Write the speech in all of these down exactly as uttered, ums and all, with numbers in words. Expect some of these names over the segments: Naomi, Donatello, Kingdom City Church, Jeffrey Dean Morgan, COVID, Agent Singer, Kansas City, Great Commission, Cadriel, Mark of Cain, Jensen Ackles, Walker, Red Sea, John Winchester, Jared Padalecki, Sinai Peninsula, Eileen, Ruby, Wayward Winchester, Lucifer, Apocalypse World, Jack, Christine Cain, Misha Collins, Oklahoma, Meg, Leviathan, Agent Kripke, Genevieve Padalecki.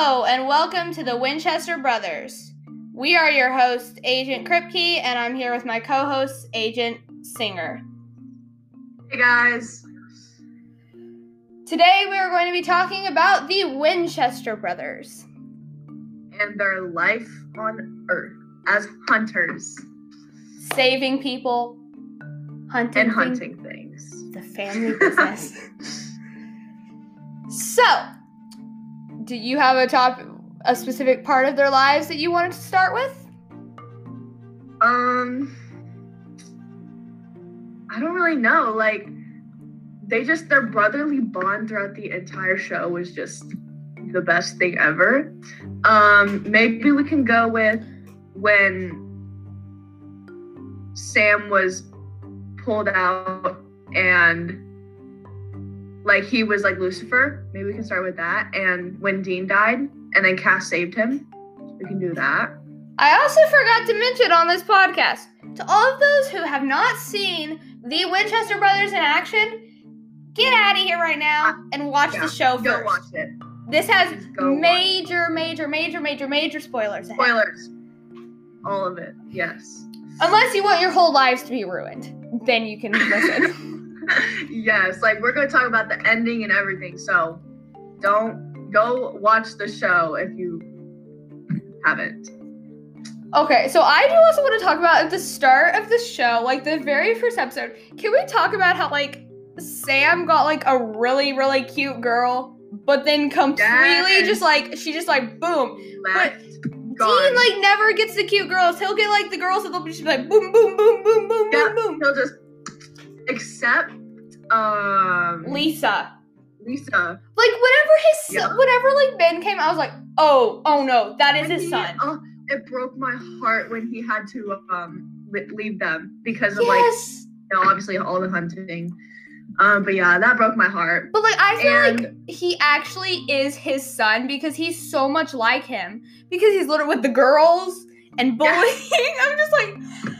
Hello, and welcome to the Winchester Brothers. We are your hosts, Agent Kripke, and I'm here with my co-host, Agent Singer. Hey, guys. Today, we are going to be talking about the Winchester Brothers. And their life on Earth as hunters. Saving people. Hunting And hunting things. things. The family business. So... do you have a top, a specific part of their lives that you wanted to start with? Um, I don't really know. Like, they just, their brotherly bond throughout the entire show was just the best thing ever. Um, maybe we can go with when Sam was pulled out and... like, he was like Lucifer. Maybe we can start with that. And when Dean died, and then Cass saved him. We can do that. I also forgot to mention on this podcast, to all of those who have not seen the Winchester Brothers in action, get out of here right now and watch yeah, the show first. Go watch it. This has major, major, major, major, major spoilers ahead. Spoilers. All of it, yes. Unless you want your whole lives to be ruined. Then you can listen. Yes, like, we're going to talk about the ending and everything, so don't go watch the show if you haven't. Okay, so I do also want to talk about at the start of the show, like, the very first episode, can we talk about how, like, Sam got, like, a really, really cute girl, but then completely yes. just, like, she just, like, boom. Left. Gone. Dean, like, never gets the cute girls. He'll get, like, the girls that will be just, like, boom, boom, boom, boom, boom, yeah, boom, boom. He'll just... except, um... Lisa. Lisa. Like, whenever his... Yeah. Whenever, like, Ben came, I was like, oh, oh no, that is when his he, son. Uh, it broke my heart when he had to, um, leave them. Because of, yes. like, you know, obviously all the hunting. Um, but yeah, that broke my heart. But, like, I feel and, like he actually is his son because he's so much like him. Because he's littered with the girls and bullying. Yes. I'm just like...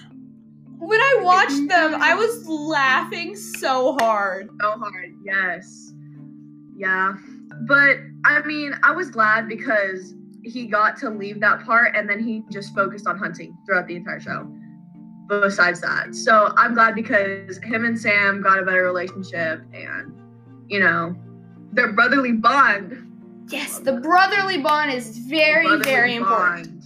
when I watched them, I was laughing so hard. So hard, yes. Yeah. But, I mean, I was glad because he got to leave that part, and then he just focused on hunting throughout the entire show, besides that. So, I'm glad because him and Sam got a better relationship, and, you know, their brotherly bond. Yes, the brotherly bond is very, very important.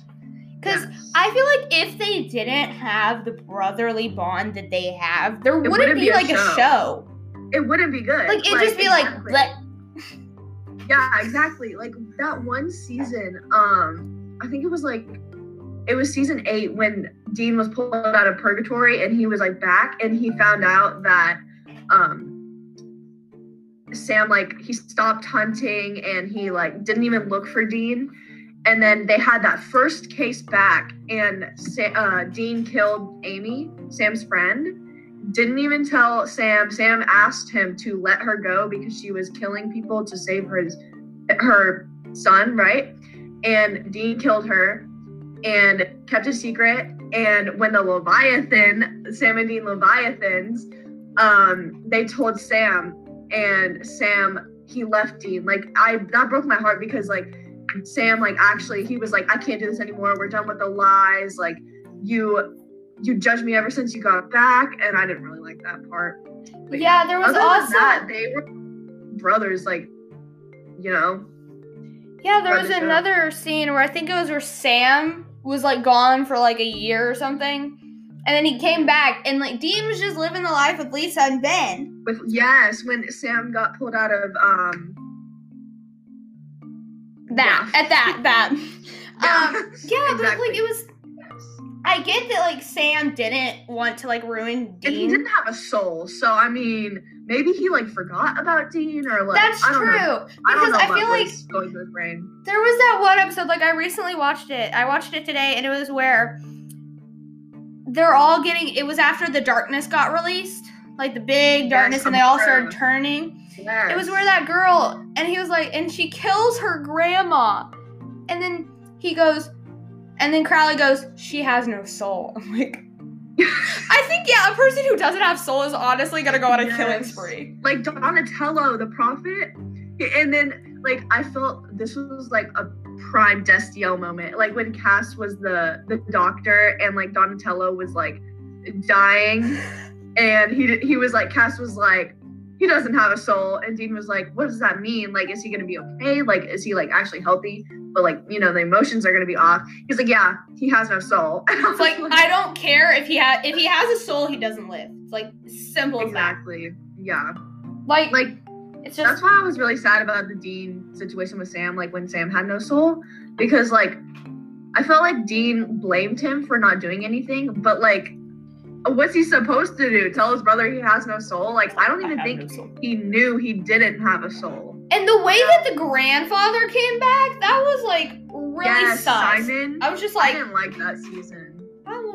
Because yes. I feel like if they didn't have the brotherly bond that they have, there wouldn't, wouldn't be, be like a show. a show. It wouldn't be good. Like, it'd like, just be exactly. like, let. Yeah, exactly. Like, that one season, um, I think it was like, it was season eight when Dean was pulled out of purgatory and he was like back and he found out that, um, Sam, like, he stopped hunting and he like didn't even look for Dean. And then they had that first case back, and uh, Dean killed Amy, Sam's friend. Didn't even tell Sam. Sam asked him to let her go because she was killing people to save her, her son, right? And Dean killed her and kept a secret. And when the Leviathan, Sam and Dean Leviathans, um, they told Sam, and Sam, he left Dean. Like, I that broke my heart because, like, Sam, like, actually, he was like, I can't do this anymore. We're done with the lies. Like, you you judged me ever since you got back, and I didn't really like that part. But yeah, there was other also... than that, they were brothers, like, you know. Yeah, there was another show. scene where I think it was where Sam was, like, gone for, like, a year or something, and then he came back, and, like, Dean was just living the life with Lisa and Ben. With Yes, when Sam got pulled out of, um... That, yeah. at that, that. Yeah, um, yeah exactly. But, like, it was, I get that, like, Sam didn't want to, like, ruin Dean. And he didn't have a soul, so, I mean, maybe he, like, forgot about Dean, or, like, That's I don't true, know. Because I, don't know I feel like going through his brain. There was that one episode, like, I recently watched it. I watched it today, and it was where they're all getting, it was after the darkness got released, like, the big darkness, yes, and they all sure. started turning. Yes. It was where that girl, and he was like, and she kills her grandma. And then he goes, and then Crowley goes, she has no soul. I'm like, I think, yeah, a person who doesn't have soul is honestly going to go on a yes. killing spree. Like Donatello, the prophet. And then, like, I felt this was like a prime Destiel moment, like when Cass was the the doctor and like Donatello was like dying, and he he was like, Cass was like, he doesn't have a soul, and Dean was like, what does that mean? Like, is he gonna be okay? Like, is he like actually healthy? But like, you know, the emotions are gonna be off. He's like, yeah, he has no soul. It's like, like, I don't care if he has if he has a soul, he doesn't live. It's like simple as that. Exactly. Yeah. Like like it's just, that's why I was really sad about the Dean situation with Sam, like when Sam had no soul, because like I felt like Dean blamed him for not doing anything, but like, what's he supposed to do? Tell his brother he has no soul? Like, I don't even I think no he knew he didn't have a soul. And the way that the grandfather came back, that was like really yes, sus. Simon, I was just like, I didn't like that season.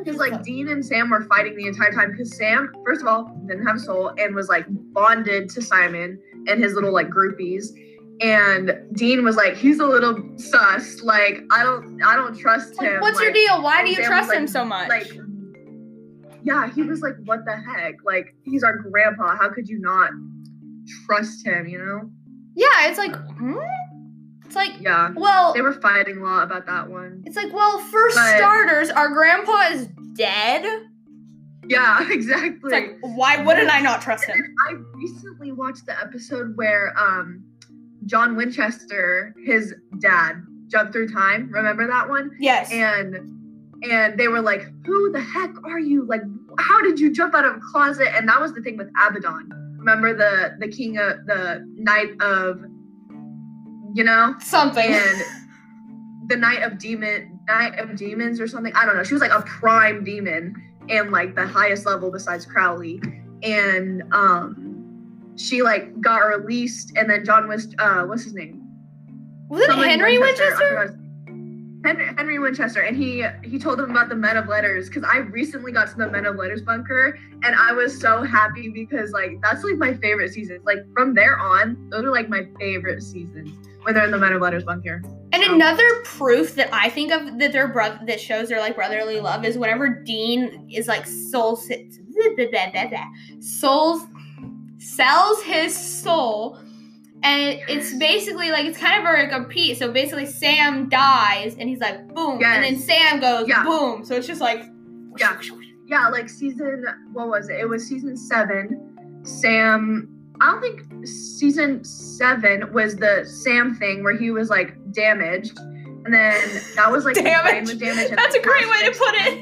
Because like Dean and Sam were fighting the entire time, because Sam, first of all, didn't have a soul and was like bonded to Simon and his little like groupies, and Dean was like, he's a little sus, like I don't I don't trust him. Like, what's like, your deal? Why do you Sam trust was, like, him so much? Like, yeah, he was like, what the heck? Like, he's our grandpa. How could you not trust him, you know? Yeah, it's like, hmm? It's like, yeah, well, they were fighting a lot about that one. It's like, well, for but, starters, our grandpa is dead. Yeah, exactly. It's like, why wouldn't I not trust him? I recently watched the episode where um, John Winchester, his dad, jumped through time. Remember that one? Yes. And and they were like, who the heck are you? Like, how did you jump out of a closet? And that was the thing with Abaddon. Remember the the king of the knight of, you know, something, and the night of demon night of demons or something, I don't know. She was like a prime demon and like the highest level besides Crowley, and um she like got released, and then John was uh what's his name, was it something Henry Winchester, Winchester? Henry, Henry Winchester, and he he told them about the Men of Letters, because I recently got to the Men of Letters bunker, and I was so happy because like that's like my favorite seasons. Like from there on, those are like my favorite seasons when they're in the Men of Letters bunker. And so, another proof that I think of that their brother that shows their like brotherly love is whenever Dean is like soul souls sells his soul. And it's basically like, it's kind of like a repeat. So basically Sam dies and he's like, boom. Yes. And then Sam goes, yeah, boom. So it's just like, whoosh, yeah, whoosh, whoosh. Yeah, like season, what was it? It was season seven. Sam, I don't think season seven was the Sam thing where he was like damaged. And then that was like, damage. Was damaged. That's a great way to put it.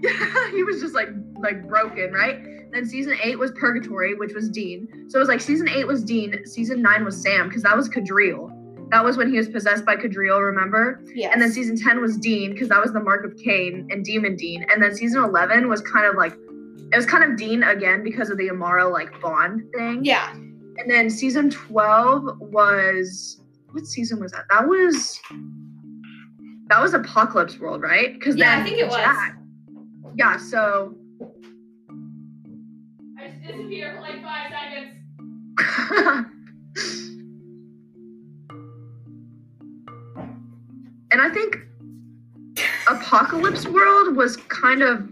Yeah, he was just like, like broken, right? Then season eight was Purgatory, which was Dean. So it was like season eight was Dean, season nine was Sam, because that was Cadriel. That was when he was possessed by Cadriel, remember? Yeah. And then season ten was Dean, because that was the Mark of Cain and Demon Dean. And then season eleven was kind of like, it was kind of Dean again because of the Amara like bond thing. Yeah. And then season twelve was, what season was that? That was, that was Apocalypse World, right? Because yeah, then I think it Jack, was. Yeah. So. Disappear for like five seconds. And I think Apocalypse World was kind of,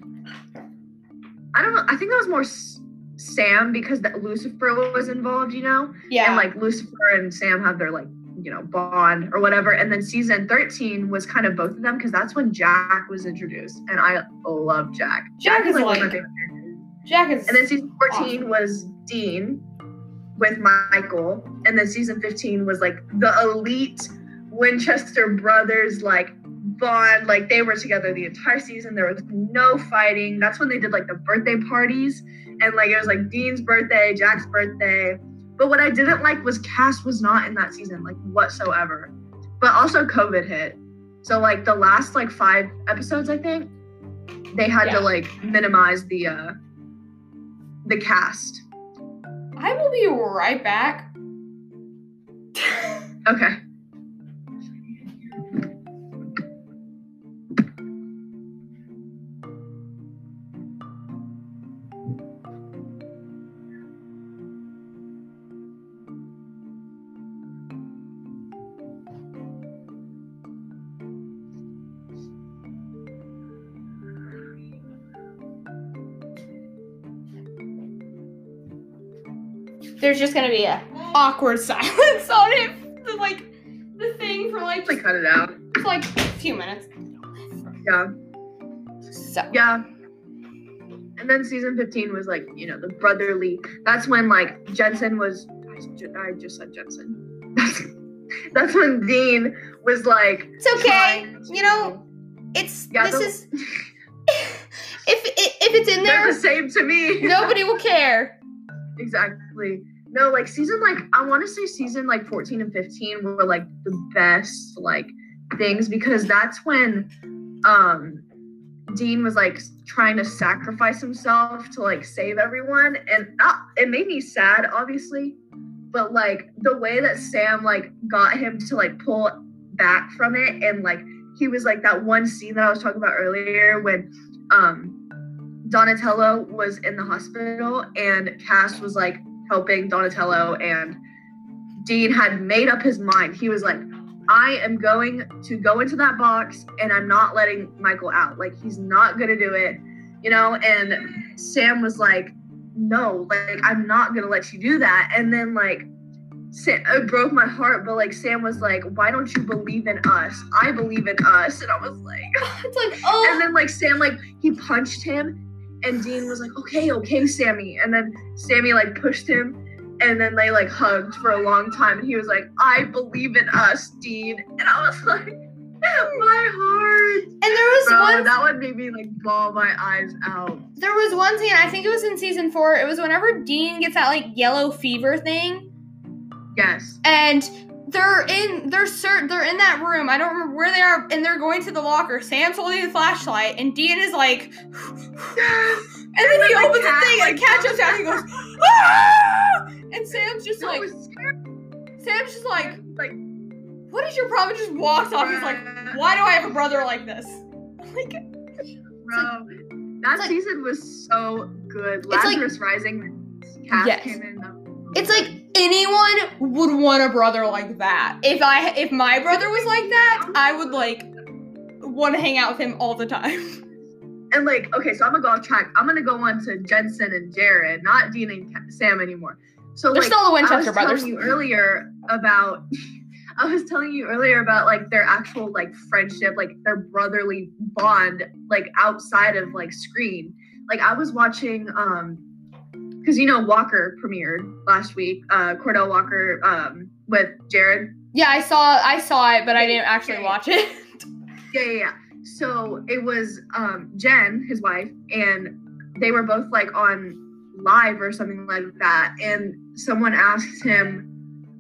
I don't know, I think that was more S- Sam because that Lucifer was involved, you know? Yeah. And like Lucifer and Sam had their like, you know, bond or whatever. And then season thirteen was kind of both of them because that's when Jack was introduced. And I love Jack. Jack, Jack is like one of my favorite characters. Jack is and then season fourteen awesome. Was Dean with Michael. And then season fifteen was like the elite Winchester brothers, like bond, like they were together the entire season. There was no fighting. That's when they did like the birthday parties. And like, it was like Dean's birthday, Jack's birthday. But what I didn't like was Cass was not in that season, like whatsoever. But also COVID hit. So like the last like five episodes, I think they had yeah. to like minimize the, uh, the cast. I will be right back. Okay. There's just gonna be a awkward silence on it, like the thing talking for like. Just, cut it out. Just like a few minutes. Yeah. So. Yeah. And then season fifteen was like, you know, the brotherly. That's when like Jensen was. I just said Jensen. That's, that's when Dean was like. It's okay. To, you know, it's yeah, this the, is. If it, if it's in there, they're the same to me. Nobody will care. Exactly. No, like season like I want to say season like fourteen and fifteen were like the best like things because that's when um Dean was like trying to sacrifice himself to like save everyone, and uh, it made me sad, obviously. But like the way that Sam like got him to like pull back from it, and like he was like that one scene that I was talking about earlier when. Um, Donatello was in the hospital and Cass was like helping Donatello, and Dean had made up his mind. He was like, I am going to go into that box and I'm not letting Michael out. Like, he's not going to do it, you know? And Sam was like, no, like, I'm not going to let you do that. And then like, Sam, it broke my heart, but like Sam was like, why don't you believe in us? I believe in us. And I was like, it's like, oh. And then like Sam, like he punched him and Dean was like, okay, okay, Sammy. And then Sammy like pushed him and then they like hugged for a long time. And he was like, I believe in us, Dean. And I was like, my heart. And there was Bro, one. That one made me like bawl my eyes out. There was one scene, I think it was in season four. It was whenever Dean gets that like yellow fever thing. Yes. And they're in they're cert, they're in that room. I don't remember where they are, and they're going to the locker. Sam's holding the flashlight, and Dean is like, and then he opens the thing and catches out and he goes, ah! And Sam's just like, Sam's just like, like, what is your problem? Just walks off. He's like, why do I have a brother like this? Like, bro, that season was so good. Lazarus Rising, Cass came in. It's like anyone would want a brother like that. If I, if my brother was like that, I would like want to hang out with him all the time. And like, okay, so I'm gonna go off track. I'm gonna go on to Jensen and Jared, not Dean and Sam anymore. So they're like, still the Winchester brothers. I was telling you earlier about, I was telling you earlier about like their actual like friendship, like their brotherly bond, like outside of like screen. Like I was watching. um Because, you know, Walker premiered last week. Uh, Cordell Walker um, with Jared. Yeah, I saw I saw it, but I didn't actually yeah, watch it. yeah, yeah, yeah. So it was um, Jen, his wife, and they were both, like, on live or something like that. And someone asked him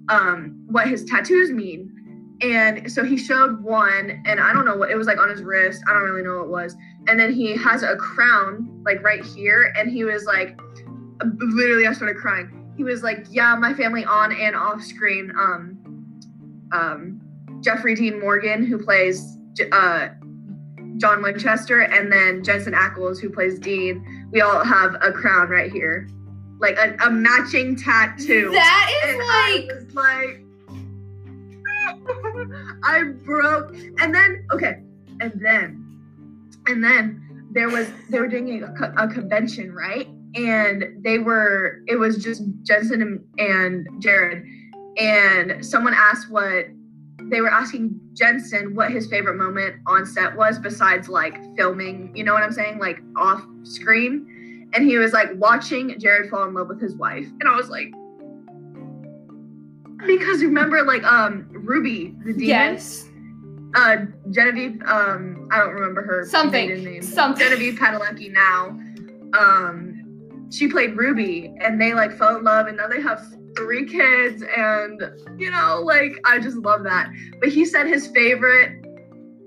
um, what his tattoos mean. And so he showed one, and I don't know what, it was, like, on his wrist. I don't really know what it was. And then he has a crown, like, right here, and he was, like... Literally, I started crying. He was like, yeah, my family on and off screen. Um, um, Jeffrey Dean Morgan, who plays uh, John Winchester, and then Jensen Ackles, who plays Dean. We all have a crown right here. Like a, a matching tattoo. That is and like... I was like... I broke. And then, okay. And then, and then there was, they were doing a, a convention, right? And they were, it was just Jensen and, and Jared. And someone asked what, they were asking Jensen what his favorite moment on set was besides like filming, you know what I'm saying? Like off screen. And he was like watching Jared fall in love with his wife. And I was like, because remember like um Ruby, the demon? Yes. Uh, Genevieve, um, I don't remember her something. Name. Something. Genevieve Padalecki now. Um, She played Ruby, and they, like, fell in love, and now they have three kids, and, you know, like, I just love that. But he said his favorite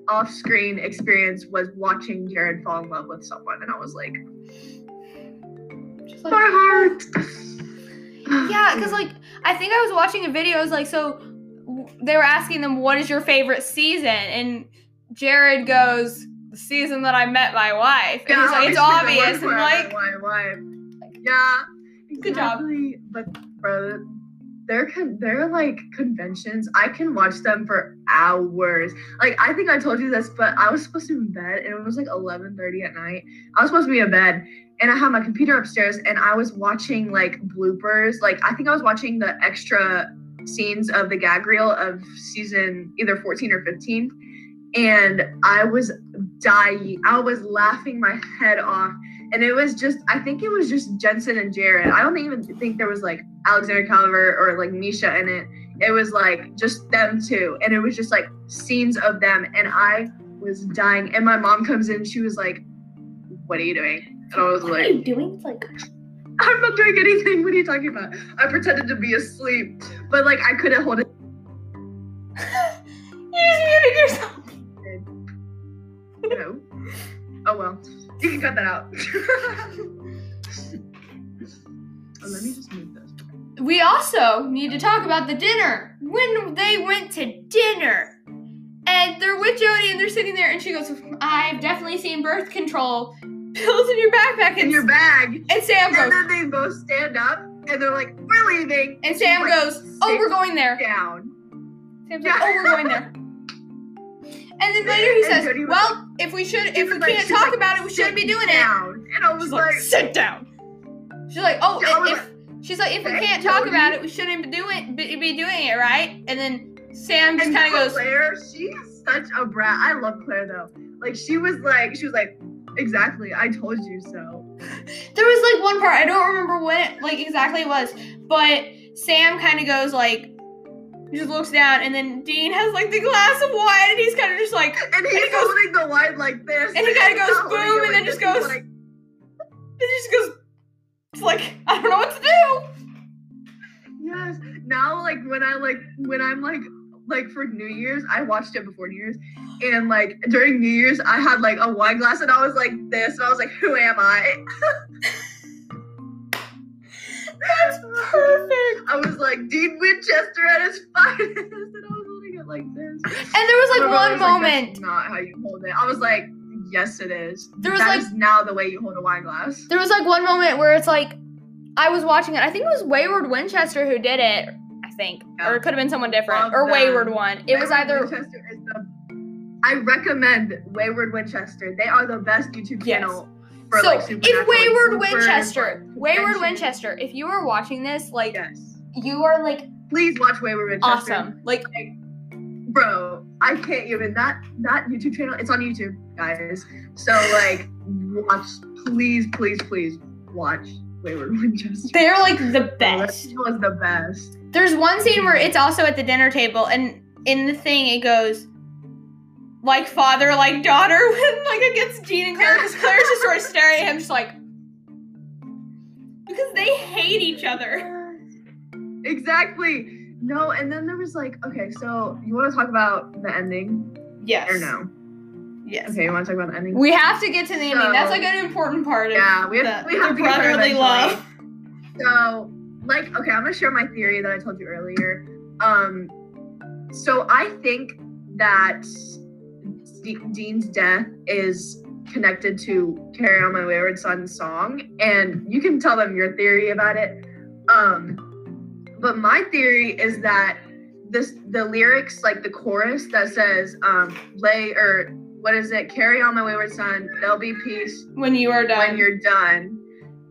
off-screen experience was watching Jared fall in love with someone, and I was like, just like my heart. Yeah, because, like, I think I was watching a video, I was like, so they were asking them, what is your favorite season? And Jared goes, the season that I met my wife. And yeah, he's like, it's obvious. And, like... My wife. Yeah, exactly. Good job. But bro, they're con- they're like conventions. I can watch them for hours. Like I think I told you this, but I was supposed to be in bed, and it was like eleven thirty at night. I was supposed to be in bed, and I had my computer upstairs, and I was watching like bloopers. Like I think I was watching the extra scenes of the gag reel of season either fourteen or fifteen, and I was dying. I was laughing my head off, and it was just, I think it was just Jensen and Jared. I don't even think there was like Alexander Caliver or like Misha in it. It was like just them two, and it was just like scenes of them, and I was dying. And my mom comes in, she was like, "What are you doing?" And I was what like, "What are you doing?" It's like, I'm not doing anything. What are you talking about? I pretended to be asleep, but like I couldn't hold it. You just muted yourself. No. Oh well, you can cut that out. Well, let me just move this. We also need to talk about the dinner. When they went to dinner, and they're with Jody, and they're sitting there, and she goes, "I've definitely seen birth control pills in your backpack and in your bag." And Sam goes, and then they both stand up, and they're like, "We're leaving." And Sam like, goes, "Oh, we're going there." Down. Sam's yeah. like, "Oh, we're going there." And then later he says, Jody "Well, like, if we should, if we like, can't talk like, about it, we shouldn't be doing down. it." And I was she's like, "Sit down." She's like, "Oh, if." Like, She's like, if we can't talk about it, we shouldn't be doing be doing it, right? And then Sam just kind of goes. Claire, she is such a brat. I love Claire though. Like she was like, she was like, exactly. I told you so. There was like one part I don't remember when it, like exactly it was, but Sam kind of goes like, just looks down, and then Dean has like the glass of wine, and he's kind of just like, and he's and he goes, holding the wine like this, and he kind of goes boom, and then just goes, like, it just goes. It's like, I don't know what to do. Yes. Now, like, when I, like, when I'm, like, like, for New Year's, I watched it before New Year's, and, like, during New Year's, I had, like, a wine glass, and I was, like, this, and I was, like, who am I? That's perfect. I was, like, Dean Winchester at his finest, and I was holding it like this. And there was, like, one was, moment. Like, that's not how you hold it. I was, like... Yes, it is. There was that like, is now the way you hold a wine glass. There was like one moment where it's like, I was watching it. I think it was Wayward Winchester who did it, I think. Yeah. Or it could have been someone different. Love or them. Wayward one. It Wayward was either... Winchester is the... I recommend Wayward Winchester. They are the best YouTube channel yes. for so, like supernatural. If Wayward like, Winchester, Wayward Winchester, if you are watching this, like, yes. you are like... Please watch Wayward Winchester. Awesome. Like... like bro, I can't even that that YouTube channel. It's on YouTube, guys. So like, watch, please, please, please watch Wayward Winchester. They're like the best. Oh, that was the best. There's one scene where it's also at the dinner table, and in the thing it goes like father, like daughter, when like against Gene and Claire, because Claire's just sort of staring at him, just like because they hate each other. Exactly. No, and then there was like, okay, so you want to talk about the ending? Yes. Or no? Yes. Okay, you want to talk about the ending? We have to get to the so, ending. That's like an important part of yeah, we have, the, we have the to brotherly love. So, like, okay, I'm going to share my theory that I told you earlier. Um, So I think that De- Dean's death is connected to Carry On My Wayward Son's song, and you can tell them your theory about it. Um... But my theory is that this the lyrics, like the chorus that says, um, lay or what is it? Carry on my wayward son, there'll be peace when you are done. When you're done.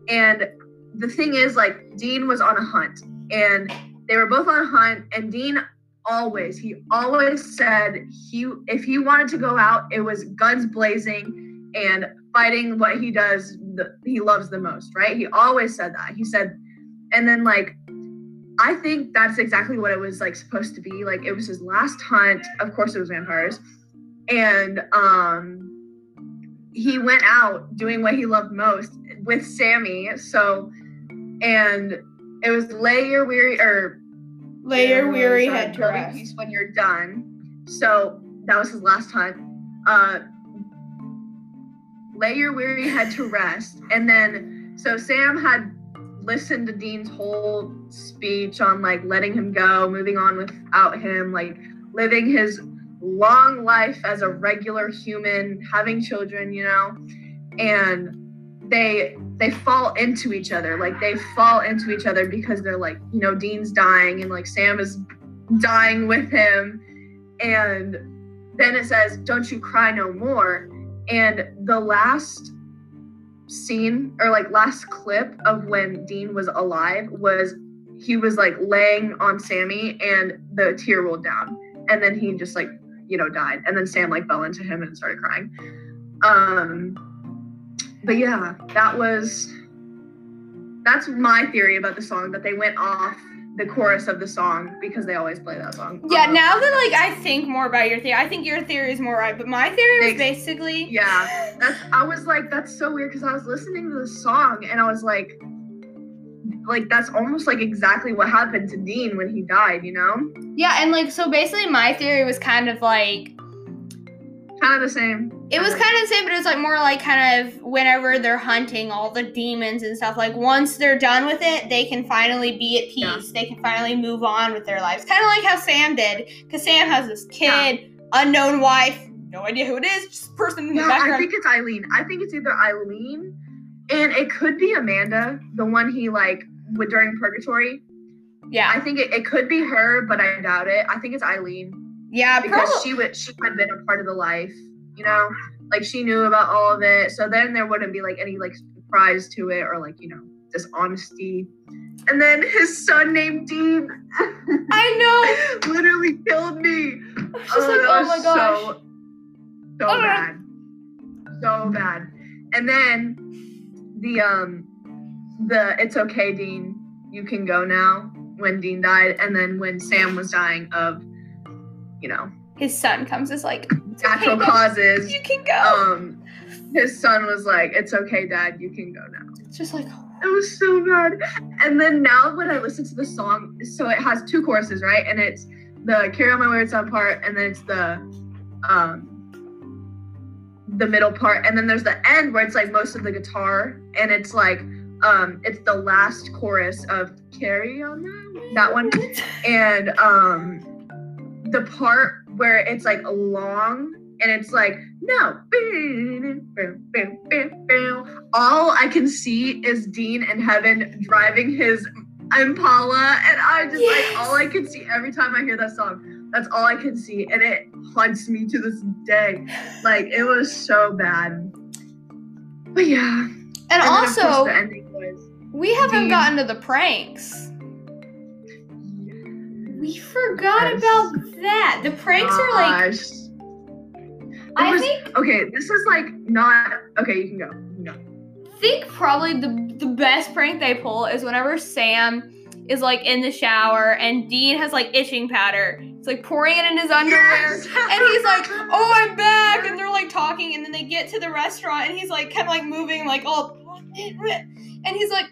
And the thing is, like, Dean was on a hunt, and they were both on a hunt, and Dean always, he always said he if he wanted to go out, it was guns blazing and fighting what he does the, he loves the most, right? He always said that. He said, and then like I think that's exactly what it was like supposed to be. Like it was his last hunt. Of course it was vampires. And um, he went out doing what he loved most with Sammy. So, and it was lay your weary, or lay your weary head to rest peace when you're done. So that was his last hunt. Uh, lay your weary head to rest. And then, so Sam had listened to Dean's whole speech on like letting him go, moving on without him, like living his long life as a regular human, having children, you know, and they they fall into each other, like they fall into each other because they're like, you know, Dean's dying and like Sam is dying with him. And then it says, don't you cry no more. And the last scene or like last clip of when Dean was alive was he was like laying on Sammy and the tear rolled down, and then he just like, you know, died, and then Sam like fell into him and started crying. Um, but yeah, that was, that's my theory about the song, that they went off the chorus of the song because they always play that song. Yeah, um, now that like I think more about your theory, I think your theory is more right, but my theory was they, basically yeah. That's, I was like, that's so weird, because I was listening to the song and I was like, like that's almost like exactly what happened to Dean when he died, you know? Yeah, and like so basically my theory was kind of like kind of the same. It was kind of the same, but it was like more like kind of whenever they're hunting all the demons and stuff, like once they're done with it, they can finally be at peace. Yeah. They can finally move on with their lives. Kind of like how Sam did, because Sam has this kid, yeah. unknown wife, no idea who it is, just person in yeah, the background. I think it's Eileen. I think it's either Eileen, and it could be Amanda, the one he like with during Purgatory. Yeah. I think it, it could be her, but I doubt it. I think it's Eileen. Yeah, because prob- she would she had been a part of the life. You know, like she knew about all of it, so then there wouldn't be like any like surprise to it or like, you know, dishonesty. And then his son named Dean. I know, literally killed me. I was oh, like, oh was my gosh, so, so oh. bad, so bad. And then the um the it's okay, Dean, you can go now. When Dean died, and then when Sam was dying of, you know, his son comes as like natural okay, causes. You can go. Um, his son was like, "It's okay, Dad. You can go now." It's just like, it was so bad. And then now when I listen to the song, so it has two choruses, right? And it's the "Carry On My Wayward Son" part, and then it's the um, the middle part, and then there's the end where it's like most of the guitar, and it's like um, it's the last chorus of "Carry On My," that one, and um, the part where it's like long and it's like, no, all I can see is Dean in heaven driving his Impala, and I just yes. like all I can see every time I hear that song, that's all I can see, and it haunts me to this day. Like it was so bad, but yeah. And, and also, the ending was we haven't Dean. gotten to the pranks. We forgot yes. about that. The pranks Gosh. are like. There I was, think. Okay, this is like not. Okay, you can go. No. I think probably the the best prank they pull is whenever Sam is like in the shower and Dean has like itching powder. It's like pouring it in his underwear. Yes. And he's like, oh, I'm back. And they're like talking. And then they get to the restaurant and he's like kind of like moving, like, oh. And he's like.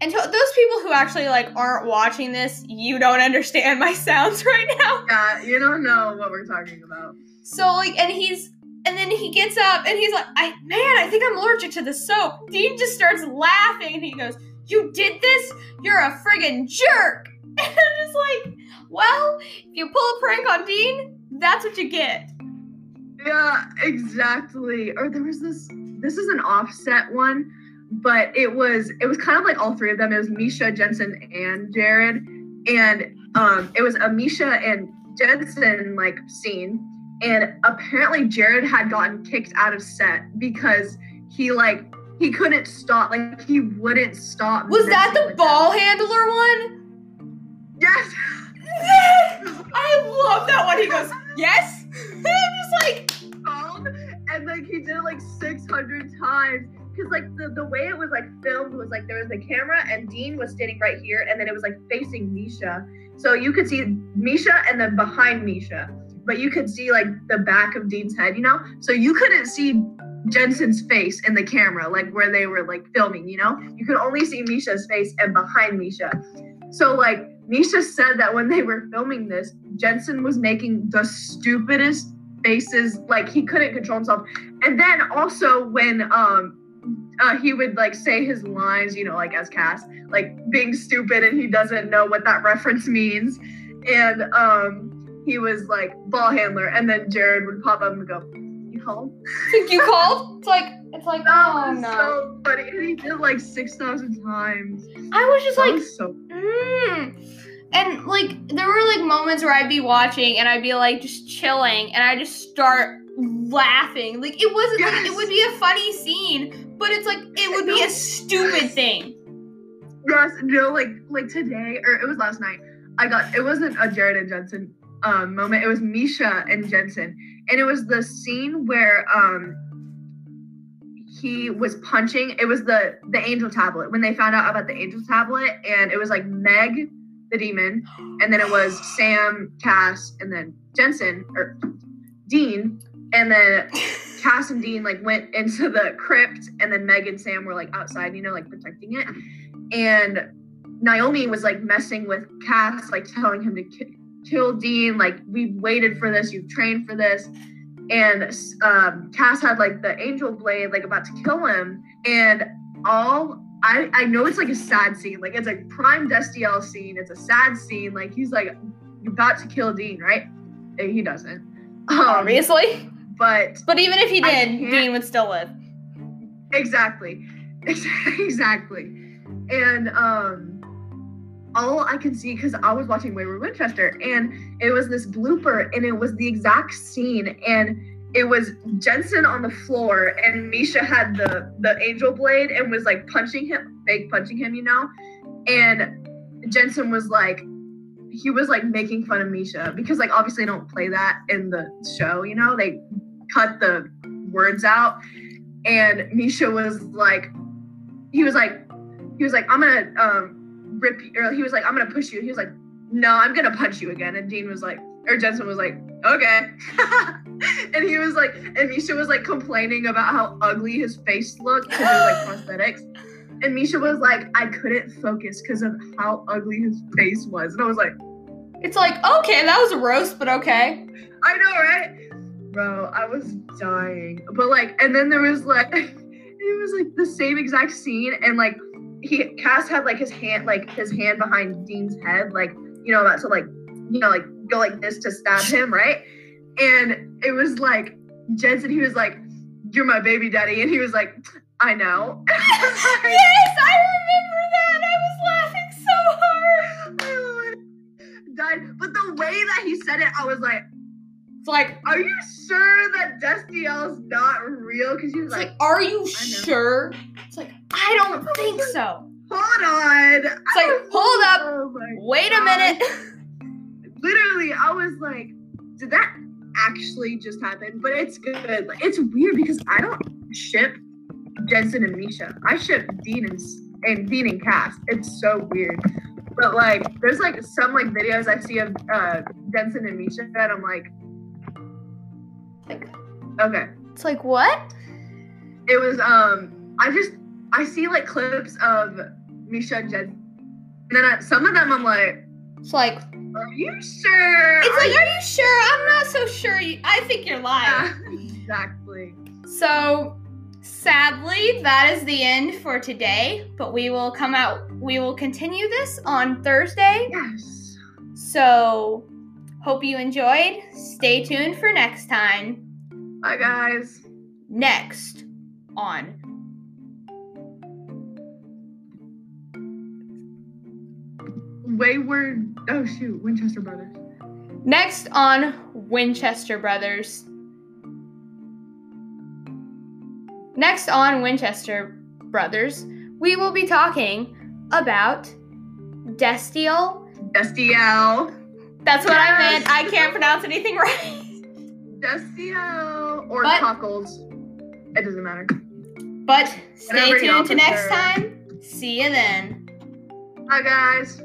And to those people who actually, like, aren't watching this, you don't understand my sounds right now. Yeah, you don't know what we're talking about. So, like, and he's, and then he gets up, and he's like, I, man, I think I'm allergic to the soap. Dean just starts laughing, and he goes, you did this? You're a friggin' jerk. And I'm just like, well, if you pull a prank on Dean, that's what you get. Yeah, exactly. Or there was this, this is an Offset one. But it was it was kind of like all three of them. It was Misha, Jensen, and Jared, and um, it was a Misha and Jensen like scene. And apparently Jared had gotten kicked out of set because he like he couldn't stop, like he wouldn't stop. Was that the ball them. handler one? Yes. I love that one. He goes yes. And I'm just like oh, and like he did it like six hundred times. Because, like, the, the way it was, like, filmed was, like, there was the camera and Dean was standing right here, and then it was, like, facing Misha. So you could see Misha and then behind Misha. But you could see, like, the back of Dean's head, you know? So you couldn't see Jensen's face in the camera, like, where they were, like, filming, you know? You could only see Misha's face and behind Misha. So, like, Misha said that when they were filming this, Jensen was making the stupidest faces. Like, he couldn't control himself. And then also when, um... Uh, he would like say his lines, you know, like as Cass, like being stupid and he doesn't know what that reference means. And um, he was like ball handler, and then Jared would pop up and go, "You called? You called?" It's like it's like oh, oh no. So funny, and he did like six thousand times. I was just that like, was so mm. and like there were like moments where I'd be watching and I'd be like just chilling, and I just start laughing. Like it wasn't yes. like it would be a funny scene. But it's like, it would be a stupid thing. Yes, no, like like today, or it was last night, I got, it wasn't a Jared and Jensen um, moment, it was Misha and Jensen. And it was the scene where um, he was punching, it was the, the angel tablet, when they found out about the angel tablet, and it was like Meg, the demon, and then it was Sam, Cass, and then Jensen, or Dean, and then Cass and Dean like went into the crypt, and then Meg and Sam were like outside, you know, like protecting it. And Naomi was like messing with Cass, like telling him to ki- kill Dean, like, we waited for this, you've trained for this. And um, Cass had like the angel blade, like about to kill him. And all I, I know it's like a sad scene, like it's like prime Destiel scene, it's a sad scene, like he's like, you're about to kill Dean, right? And he doesn't. Um, Obviously. But but even if he did, Dean would still live. Exactly. Exactly. And um, all I could see, because I was watching Wayward Winchester, and it was this blooper, and it was the exact scene, and it was Jensen on the floor, and Misha had the, the angel blade and was like punching him, fake punching him, you know? And Jensen was like, he was like making fun of Misha, because like obviously they don't play that in the show, you know? They cut the words out, and Misha was like, he was like, He was like, I'm gonna um, rip you, or he was like, I'm gonna push you. He was like, no, I'm gonna punch you again. And Dean was like, or Jensen was like, okay. And he was like, and Misha was like complaining about how ugly his face looked because it was like prosthetics. And Misha was like, I couldn't focus because of how ugly his face was. And I was like, it's like, okay, that was a roast, but okay. I know, right? Bro, I was dying. But like, and then there was like, it was like the same exact scene, and like, He Cass had like his hand, like his hand behind Dean's head, like, you know, about to like, you know, like go like this to stab him, right? And it was like Jensen, he was like, "You're my baby daddy," and he was like, "I know." I like, yes, I remember that. I was laughing so hard. I died, but the way that he said it, I was like, "It's like, are you sure that Destiel's not real?" Because he was like, like, "Are you sure?" It's like, I don't think so. Hold on. It's like, hold up. Oh Wait gosh. a minute. Literally, I was like, did that actually just happen? But it's good. Like, it's weird because I don't ship Jensen and Misha. I ship Dean and, and Dean and Cass. It's so weird. But like, there's like some like videos I see of uh, Jensen and Misha, and I'm like, like, okay. It's like, what? It was um. I just, I see, like, clips of Misha and Jensen, and then I, some of them I'm like... It's like... Are you sure? It's are like, you- are you sure? I'm not so sure. You, I think you're lying. Yeah, exactly. So, sadly, that is the end for today, but we will come out, we will continue this on Thursday. Yes. So, hope you enjoyed. Stay tuned for next time. Bye, guys. Next on... Wayward, oh shoot, Winchester Brothers. Next on Winchester Brothers. Next on Winchester Brothers, we will be talking about Destiel. Destiel. That's what yes. I meant. I can't pronounce anything right. Destiel or but, Cockles. It doesn't matter. But stay Whatever tuned to next there. time. See you then. Bye, guys.